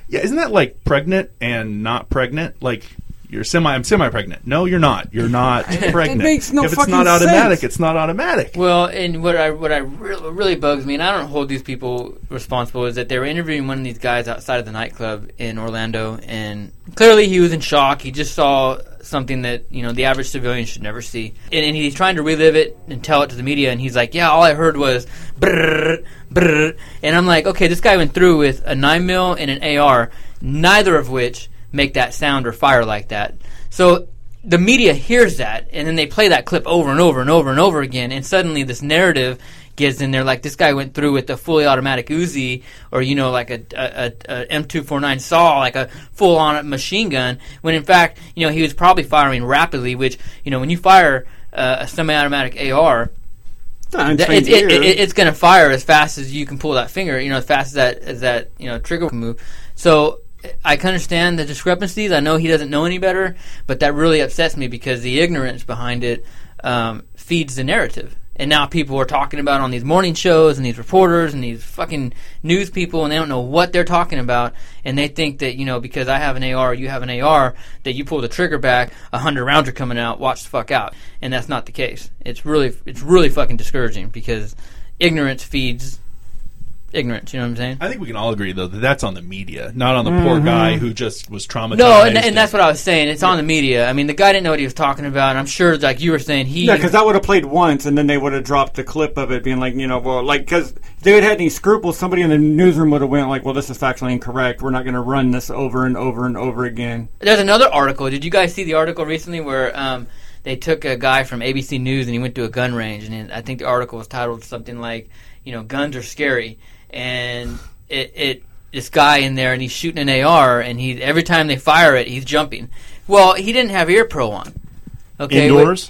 Yeah, isn't that like pregnant and not pregnant? Like you're I'm semi-pregnant. No, you're not. You're not pregnant. It makes no fucking sense. If it's not automatic, it's not automatic. Well, and what I really bugs me, and I don't hold these people responsible, is that they were interviewing one of these guys outside of the nightclub in Orlando, and clearly he was in shock. He just saw something that the average civilian should never see, and he's trying to relive it and tell it to the media, and he's like, yeah, all I heard was brrr, brrr. And I'm like, okay, this guy went through with a 9mm and an AR, neither of which make that sound or fire like that. So the media hears that, and then they play that clip over and over and over and over again, and suddenly this narrative gets in there like this guy went through with a fully automatic Uzi or like a M249 SAW, like a full on machine gun, when in fact he was probably firing rapidly, which when you fire a semi-automatic AR, it's going to fire as fast as you can pull that finger, as fast as that trigger can move. So I can understand the discrepancies. I know he doesn't know any better, but that really upsets me because the ignorance behind it feeds the narrative. And now people are talking about on these morning shows and these reporters and these fucking news people, and they don't know what they're talking about, and they think that because I have an AR, you have an AR, that you pull the trigger back, 100 rounds are coming out, watch the fuck out. And that's not the case. It's really fucking discouraging because ignorance feeds ignorance, you know what I'm saying? I think we can all agree, though, that that's on the media, not on the poor guy who just was traumatized. No, and that's what I was saying. It's on the media. I mean, the guy didn't know what he was talking about, and I'm sure, like you were saying, he... Yeah, because that would have played once, and then they would have dropped the clip of it being like, you know, well, like, because if they had had any scruples, somebody in the newsroom would have went like, well, this is factually incorrect. We're not going to run this over and over and over again. There's another article. Did you guys see the article recently where they took a guy from ABC News, and he went to a gun range, and I think the article was titled something like, you know, guns are scary. And it this guy in there, and he's shooting an AR, and he every time they fire it, he's jumping. Well, he didn't have ear pro on. Okay,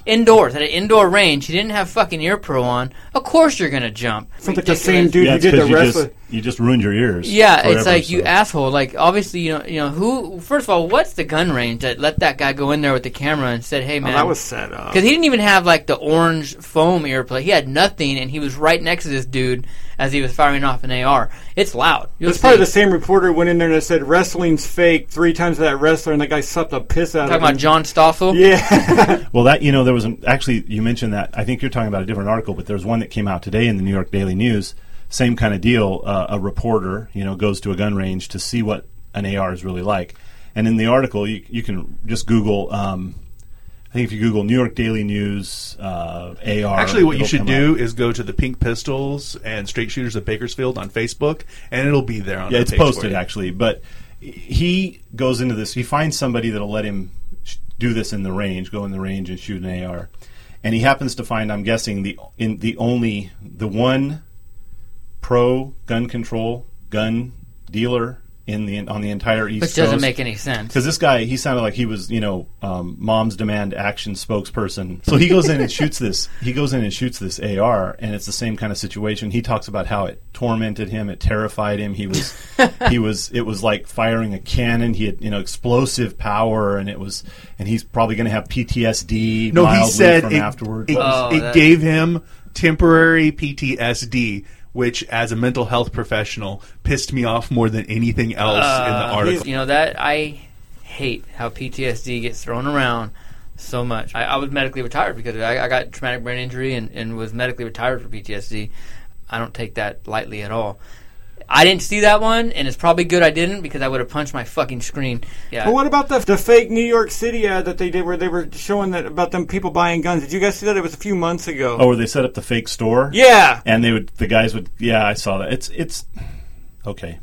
indoors at an indoor range, he didn't have fucking ear pro on. Of course, you're gonna jump. It's like the same dude who did the wrestling. You just ruined your ears. Yeah, forever, it's like you asshole. Like obviously, you know who. First of all, what's the gun range that let that guy go in there with the camera and said, "Hey man, that was set up." Because he didn't even have like the orange foam earplug. He had nothing, and he was right next to this dude as he was firing off an AR. It's loud. It's probably the same reporter went in there and said, "Wrestling's fake." 3 times to that wrestler, and that guy sucked the piss out of him. Talking about John Stossel. Yeah. Well, that, you know, there was actually, you mentioned that. I think you're talking about a different article, but there's one that came out today in the New York Daily News. Same kind of deal. A reporter, you know, goes to a gun range to see what an AR is really like. And in the article, you can just Google, I think if you Google New York Daily News AR. Actually, what you should do is go to the Pink Pistols and Straight Shooters of Bakersfield on Facebook, and it'll be there on the page. Yeah, it's posted, actually. But he goes into this. He finds somebody that'll let him do this in the range, go in the range and shoot an AR. And he happens to find, I'm guessing, the one pro gun control gun dealer on the entire East Coast. Which doesn't make any sense. Because this guy, he sounded like he was, Mom's Demand Action spokesperson. So he goes in and shoots this. He goes in and shoots this AR, and it's the same kind of situation. He talks about how it tormented him, it terrified him. It was like firing a cannon. He had, explosive power, and he's probably going to have PTSD. No, he said from afterwards. It gave him temporary PTSD, which, as a mental health professional, pissed me off more than anything else in the article. You know, that I hate how PTSD gets thrown around so much. I was medically retired because I got traumatic brain injury and was medically retired for PTSD. I don't take that lightly at all. I didn't see that one, and it's probably good I didn't, because I would have punched my fucking screen. Yeah. Well, what about the fake New York City ad that they did where they were showing that about them people buying guns? Did you guys see that? It was a few months ago. Oh, where they set up the fake store? Yeah. And the guys would. Yeah, I saw that. It's okay.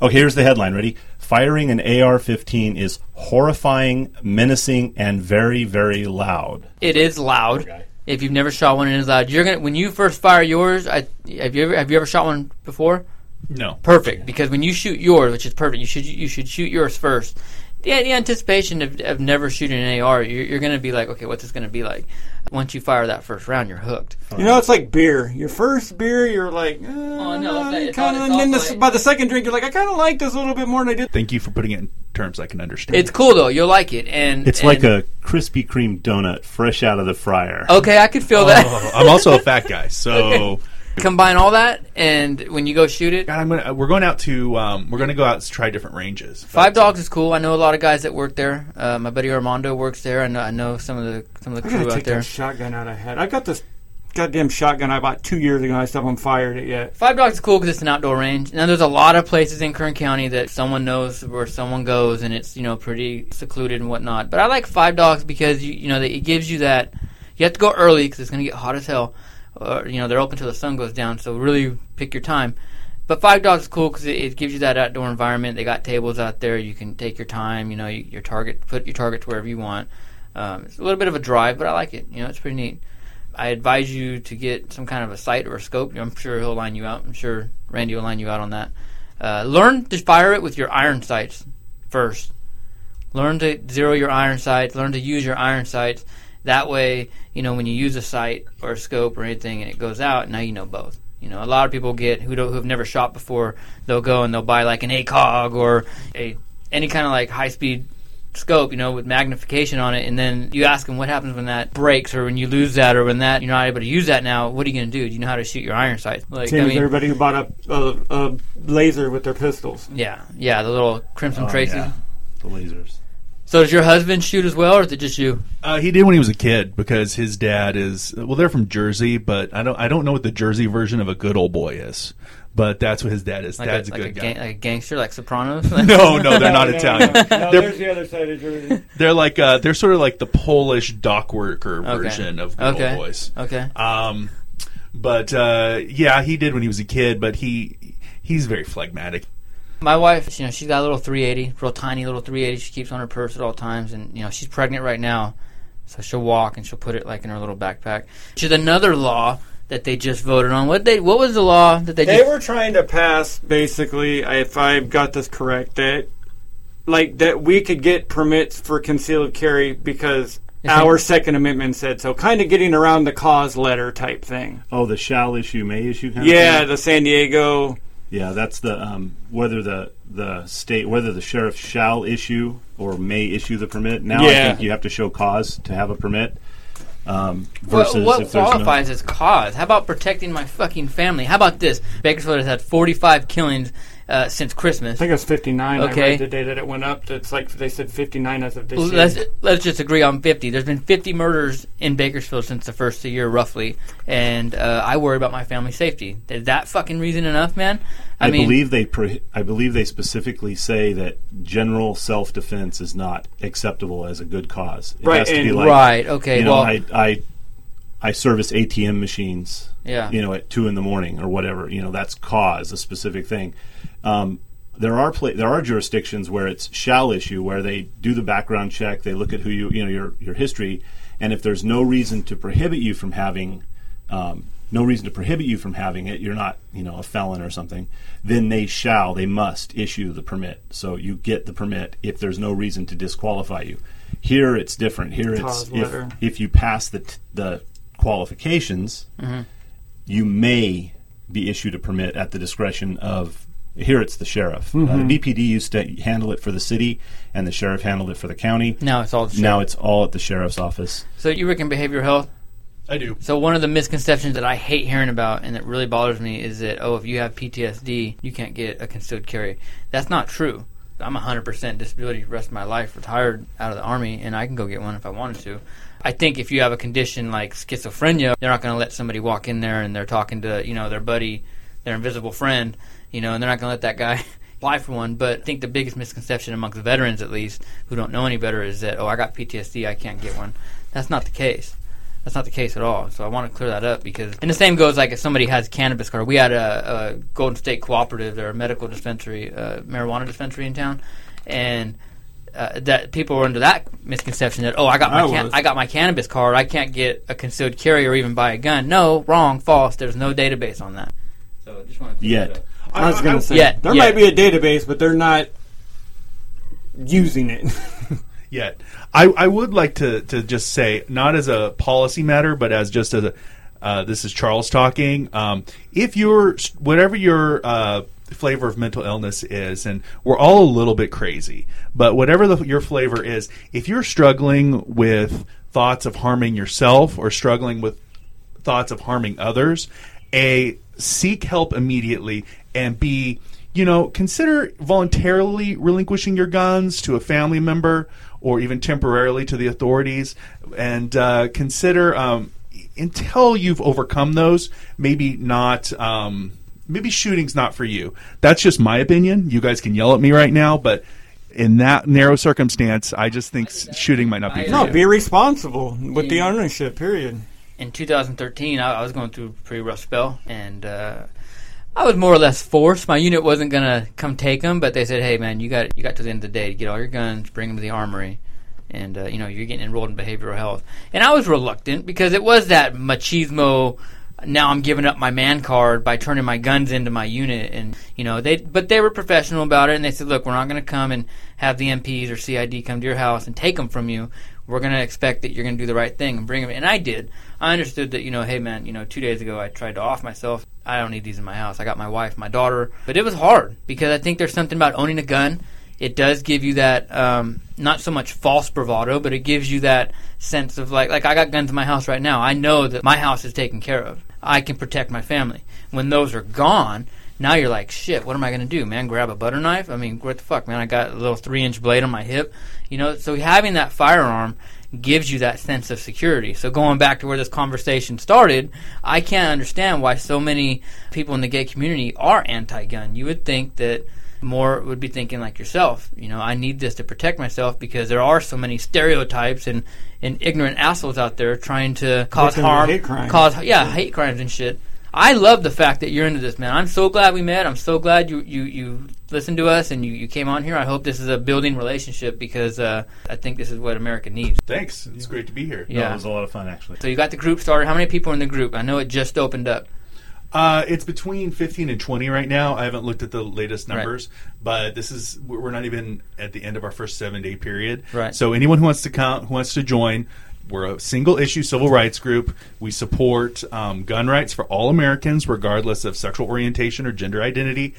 Okay, here's the headline. Ready? Firing an AR-15 is horrifying, menacing, and very, very loud. It is loud. Okay. If you've never shot one, it is loud. You're gonna when you first fire yours. Have you ever shot one before? No. Perfect, because when you shoot yours, which is perfect, you should shoot yours first. The anticipation of never shooting an AR, you're going to be like, okay, what's this going to be like? Once you fire that first round, you're hooked. You know, it's like beer. Your first beer, you're like, by the second drink, you're like, I kind of like this a little bit more than I did. Thank you for putting it in terms I can understand. It's cool, though. You'll like it. It's like a Krispy Kreme donut fresh out of the fryer. Okay, I could feel that. I'm also a fat guy, so... Okay. Combine all that, and when you go shoot it, God, we're going to go out and try different ranges. Five Dogs is cool. I know a lot of guys that work there. My buddy Armando works there. I know some of the crew out there. That shotgun out of head. I got this goddamn shotgun I bought 2 years ago. I still haven't fired it yet. Five Dogs is cool because it's an outdoor range. Now there's a lot of places in Kern County that someone knows where someone goes, and it's pretty secluded and whatnot. But I like Five Dogs because it gives you that. You have to go early because it's going to get hot as hell. They're open till the sun goes down, so really pick your time. But Five Dogs is cool because it gives you that outdoor environment. They got tables out there. You can take your time. Put your target to wherever you want. It's a little bit of a drive, but I like it. It's pretty neat. I advise you to get some kind of a sight or a scope. I'm sure he'll line you out. I'm sure Randy will line you out on that. Learn to fire it with your iron sights first. Learn to zero your iron sights. Learn to use your iron sights. That way, when you use a sight or a scope or anything and it goes out, now you know both. A lot of people who have never shot before, they'll go and they'll buy like an ACOG or any kind of like high-speed scope, with magnification on it, and then you ask them what happens when that breaks or when you lose that or when that you're not able to use that now, what are you going to do? Do you know how to shoot your iron sights? Like, same as everybody who bought a laser with their pistols. Yeah, the little Crimson Tracy. Yeah, the lasers. So does your husband shoot as well, or is it just you? He did when he was a kid because his dad is, well, they're from Jersey, but I don't know what the Jersey version of a good old boy is. But that's what his dad is. Like Dad's a good guy. Like a gangster, like Sopranos? No, they're not Italian. No, there's the other side of Jersey. They're like they're sort of like the Polish dockworker version of good old boys. Okay. But yeah, he did when he was a kid, but he's very phlegmatic. My wife, you know, she's got a little 380, real tiny little 380. She keeps on her purse at all times, and you know, she's pregnant right now, so she'll walk and she'll put it like in her little backpack. Which is another law that they just voted on. What was the law that they? They were trying to pass basically, if I got this correct, that we could get permits for concealed carry because our Second Amendment said so. Kind of getting around the cause letter type thing. Oh, the shall issue, may issue kind of thing? Yeah, the San Diego. Yeah, that's the whether the state, whether the sheriff shall issue or may issue the permit. Now I think you have to show cause to have a permit. What qualifies as cause? How about protecting my fucking family? How about this? Bakersfield has had 45 killings since Christmas. I think it was 59. Okay. I read the day that it went up. It's like they said 59 as of this year. Let's just agree on 50. There's been 50 murders in Bakersfield since the first of the year, roughly. And I worry about my family's safety. Is that fucking reason enough, man? I mean, I believe they specifically say that general self-defense is not acceptable as a good cause. It has to be like, right. Okay. You know, well, I service ATM machines. Yeah. You know, at 2 a.m. or whatever. You know, that's cause, a specific thing. There are jurisdictions where it's shall issue, where they do the background check, they look at who you know your history, and if there's no reason to prohibit you from having it, you're not a felon or something, then they must issue the permit. So you get the permit if there's no reason to disqualify you. Here it's different. Here it's if you pass the qualifications, mm-hmm. you may be issued a permit at the discretion of. Here it's the sheriff. Mm-hmm. The BPD used to handle it for the city, and the sheriff handled it for the county. Now it's all at the sheriff's office. So you work in behavioral health? I do. So one of the misconceptions that I hate hearing about and that really bothers me is that, if you have PTSD, you can't get a concealed carry. That's not true. I'm 100% disability the rest of my life, retired out of the Army, and I can go get one if I wanted to. I think if you have a condition like schizophrenia, they're not going to let somebody walk in there and they're talking to their buddy, their invisible friend, and they're not going to let that guy apply for one. But I think the biggest misconception amongst veterans, at least, who don't know any better, is that, I got PTSD, I can't get one. That's not the case. That's not the case at all. So I want to clear that up because, and the same goes like if somebody has cannabis card. We had a Golden State Cooperative, or a medical dispensary, marijuana dispensary in town, and that people were under that misconception that I got my cannabis card, I can't get a concealed carry or even buy a gun. No, wrong, false. There's no database on that. So I just want to clear that up. I was going to say, there might be a database, but they're not using it yet. I would like to just say, not as a policy matter, but this is Charles talking. If you're, whatever your flavor of mental illness is, and we're all a little bit crazy, but whatever your flavor is, if you're struggling with thoughts of harming yourself or struggling with thoughts of harming others, seek help immediately, and B, consider voluntarily relinquishing your guns to a family member or even temporarily to the authorities, and consider until you've overcome those, maybe not. Maybe shooting's not for you. That's just my opinion. You guys can yell at me right now, but in that narrow circumstance, I just think shooting might not be for you. No, be responsible with the ownership, period. In 2013, I was going through a pretty rough spell, and I was more or less forced. My unit wasn't going to come take them, but they said, hey, man, you got to the end of the day to get all your guns, bring them to the armory, and you're getting enrolled in behavioral health. And I was reluctant because it was that machismo, now I'm giving up my man card by turning my guns into my unit. And but they were professional about it, and they said, look, we're not going to come and have the MPs or CID come to your house and take them from you. We're going to expect that you're going to do the right thing and bring them. And I did. I understood that, hey, man, 2 days ago I tried to off myself. I don't need these in my house. I got my wife, my daughter. But it was hard because I think there's something about owning a gun. It does give you that not so much false bravado, but it gives you that sense of like I got guns in my house right now. I know that my house is taken care of. I can protect my family. When those are gone, Now you're like, shit, what am I going to do, man? Grab a butter knife? I mean, what the fuck, man? I got a little 3-inch blade on my hip. You know, so having that firearm gives you that sense of security. So going back to where this conversation started, I can't understand why so many people in the gay community are anti-gun. You would think that more would be thinking like yourself. You know, I need this to protect myself because there are so many stereotypes and ignorant assholes out there trying to cause harm. Hate crimes. Hate crimes and shit. I love the fact that you're into this, man. I'm so glad we met. I'm so glad you listened to us and you came on here. I hope this is a building relationship because I think this is what America needs. Thanks. It's great to be here. Yeah. No, it was a lot of fun, actually. So you got the group started. How many people are in the group? I know it just opened up. It's between 15 and 20 right now. I haven't looked at the latest numbers, but we're not even at the end of our first 7-day period. Right. So anyone who wants to come, who wants to join, we're a single-issue civil rights group. We support gun rights for all Americans, regardless of sexual orientation or gender identity.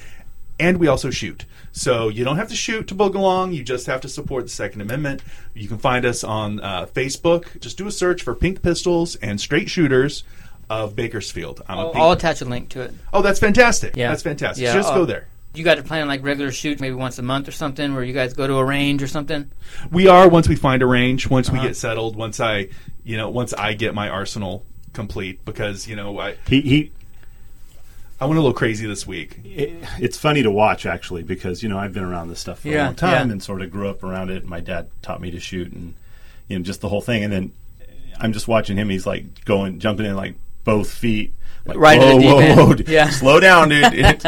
And we also shoot. So you don't have to shoot to belong. You just have to support the Second Amendment. You can find us on Facebook. Just do a search for Pink Pistols and Straight Shooters of Bakersfield. I'll attach a link to it. Oh, that's fantastic. Yeah. That's fantastic. Yeah. Just go there. You guys are planning like regular shoots maybe once a month or something where you guys go to a range or something? We are once we find a range, once we get settled, once I get my arsenal complete because, you know, I went a little crazy this week. It's funny to watch, actually, because, you know, I've been around this stuff for a long time and sort of grew up around it. My dad taught me to shoot and, you know, just the whole thing. And then I'm just watching him. He's like jumping in like both feet. Like, right in the deep end. Whoa, dude. Yeah. Slow down, dude.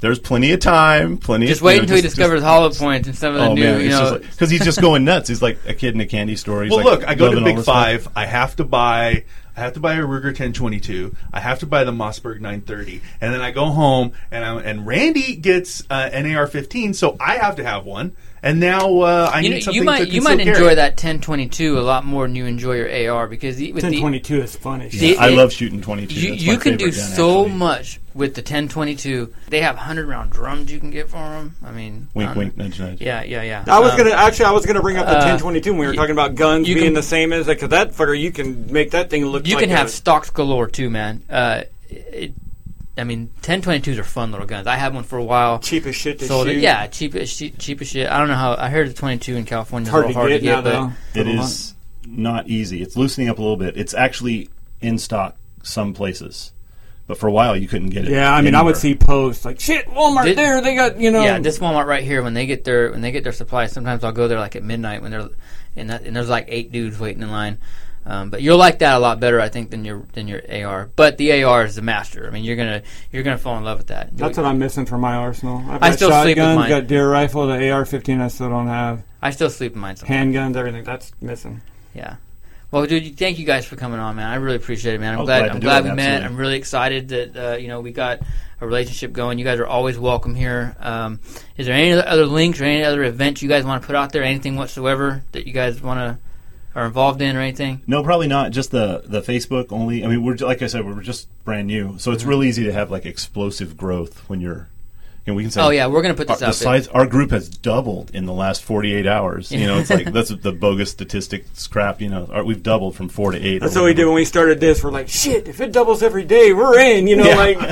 There's plenty of time. Just wait until he discovers hollow points and some of the you know. Because he's just going nuts. He's like a kid in a candy store. He's look, I go to Big Five. I have to buy a Ruger 10-22. I have to buy the Mossberg 930. And then I go home, and Randy gets an AR-15, so I have to have one. And now I need something to conceal. You might enjoy that 10-22 a lot more than you enjoy your AR because 10-22 is funny. Yeah, I love shooting 22. You can do so much with the 10-22. They have 100-round drums you can get for them. I mean, wink, wink, nudge, nudge. Yeah. I was gonna bring up the 10-22 when we were talking about guns being the same as that because that fucker you can make that thing look. You can have stocks galore too, man. 10-22s are fun little guns. I had one for a while. Cheap as shit to sold shoot. It. Yeah, cheap as shit. I don't know how. I heard the 22 in California is a little hard to get. It is not easy. It's loosening up a little bit. It's actually in stock some places. But for a while, you couldn't get it. Yeah, I mean, anywhere. I would see posts like, "Shit, Walmart there, they got you know." Yeah, this Walmart right here. When they get their supplies, sometimes I'll go there like at midnight when they're and there's like 8 dudes waiting in line. But you'll like that a lot better, I think, than your AR. But the AR is the master. I mean, you're gonna fall in love with that. That's what I'm missing from my arsenal. I've got shotguns, got deer rifle, the AR-15 I still don't have. I still sleep in mine sometimes. Handguns, everything. That's missing. Yeah. Well, dude, thank you guys for coming on, man. I really appreciate it, man. I'm glad we met. I'm really excited that we got a relationship going. You guys are always welcome here. Is there any other links or any other events you guys want to put out there? Anything whatsoever that you guys want to are involved in or anything? No, probably not. Just the Facebook only. I mean, like I said, we're just brand new, so it's real easy to have like explosive growth when you're. And we can say, oh yeah, we're going to put this out. Besides, our group has doubled in the last 48 hours. You know, it's like that's the bogus statistics crap. You know, we've doubled from 4 to 8. That's what we did when we started this. We're like, shit, if it doubles every day, we're in. You know,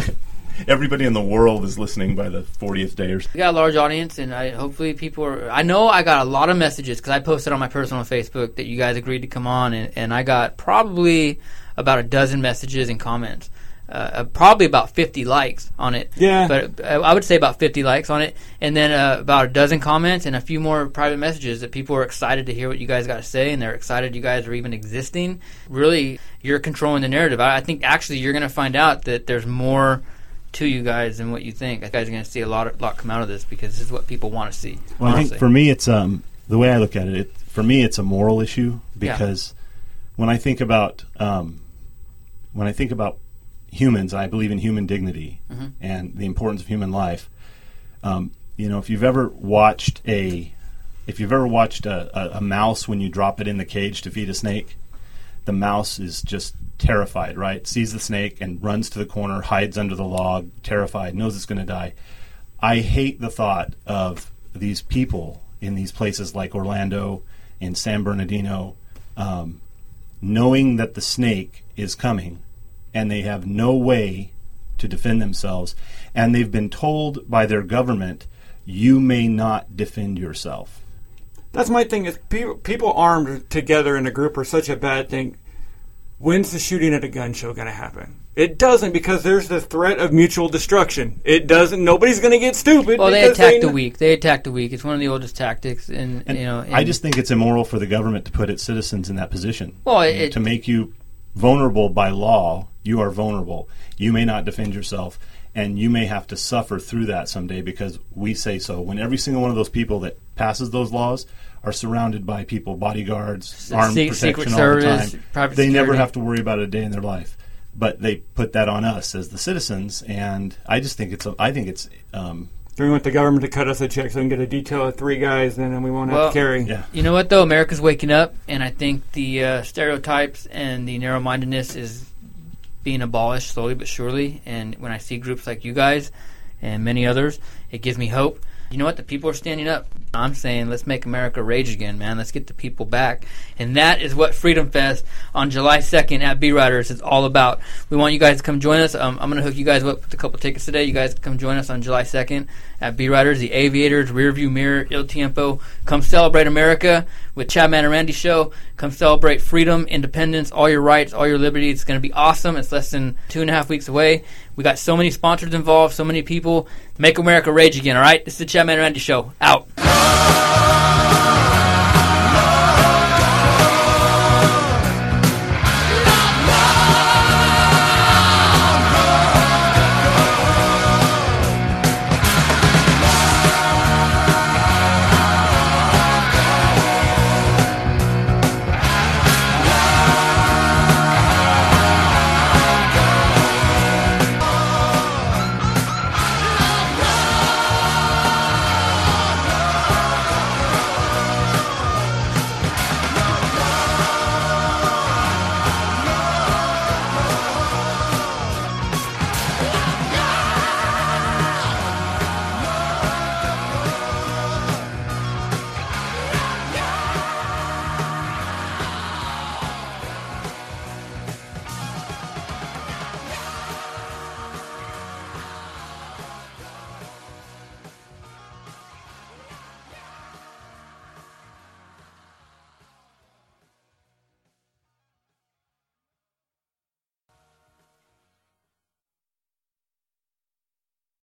everybody in the world is listening by the 40th day or so. We got a large audience, and hopefully people are... I know I got a lot of messages, because I posted on my personal Facebook that you guys agreed to come on, and I got probably about 12 messages and comments. Probably about 50 likes on it. Yeah. But I would say about 50 likes on it, and then about 12 comments and a few more private messages that people are excited to hear what you guys got to say, and they're excited you guys are even existing. Really, you're controlling the narrative. I think, actually, you're going to find out that there's more to you guys and what you think. You guys are going to see a lot come out of this because this is what people want to see. Well, honestly. I think for me, it's the way I look at it, it's a moral issue because when I think about humans, I believe in human dignity and the importance of human life. You know, if you've ever watched a mouse when you drop it in the cage to feed a snake, the mouse is just terrified, right? Sees the snake and runs to the corner, hides under the log, terrified, knows it's going to die. I hate the thought of these people in these places like Orlando and San Bernardino knowing that the snake is coming and they have no way to defend themselves, and they've been told by their government, you may not defend yourself. That's my thing, is people armed together in a group are such a bad thing. When's the shooting at a gun show going to happen? It doesn't, because there's the threat of mutual destruction. It doesn't. Nobody's going to get stupid. Well, they attack the weak. They attack the weak. It's one of the oldest tactics. And you know, and I just think it's immoral for the government to put its citizens in that position. Well, to make you vulnerable by law, you are vulnerable. You may not defend yourself, and you may have to suffer through that someday because we say so. When every single one of those people that passes those laws are surrounded by people, bodyguards, armed protection all the time. Private security. They never have to worry about it a day in their life. But they put that on us as the citizens, and I just think it's... we want the government to cut us a check so we can get a detail of three guys, and then we won't have to carry. Yeah. You know what, though? America's waking up, and I think the stereotypes and the narrow-mindedness is being abolished slowly but surely. And when I see groups like you guys and many others, it gives me hope. You know what? The people are standing up. I'm saying let's make America rage again, man. Let's get the people back. And that is what Freedom Fest on July 2nd at B Riders is all about. We want you guys to come join us. I'm going to hook you guys up with a couple tickets today. You guys come join us on July 2nd at B Riders, the Aviators, Rearview Mirror, Il Tiempo. Come celebrate America with Chad Man and Randy Show. Come celebrate freedom, independence, all your rights, all your liberties. It's going to be awesome. It's less than 2.5 weeks away. We got so many sponsors involved, so many people. Make America rage again, all right? This is the Chad Man and Randy Show. Out.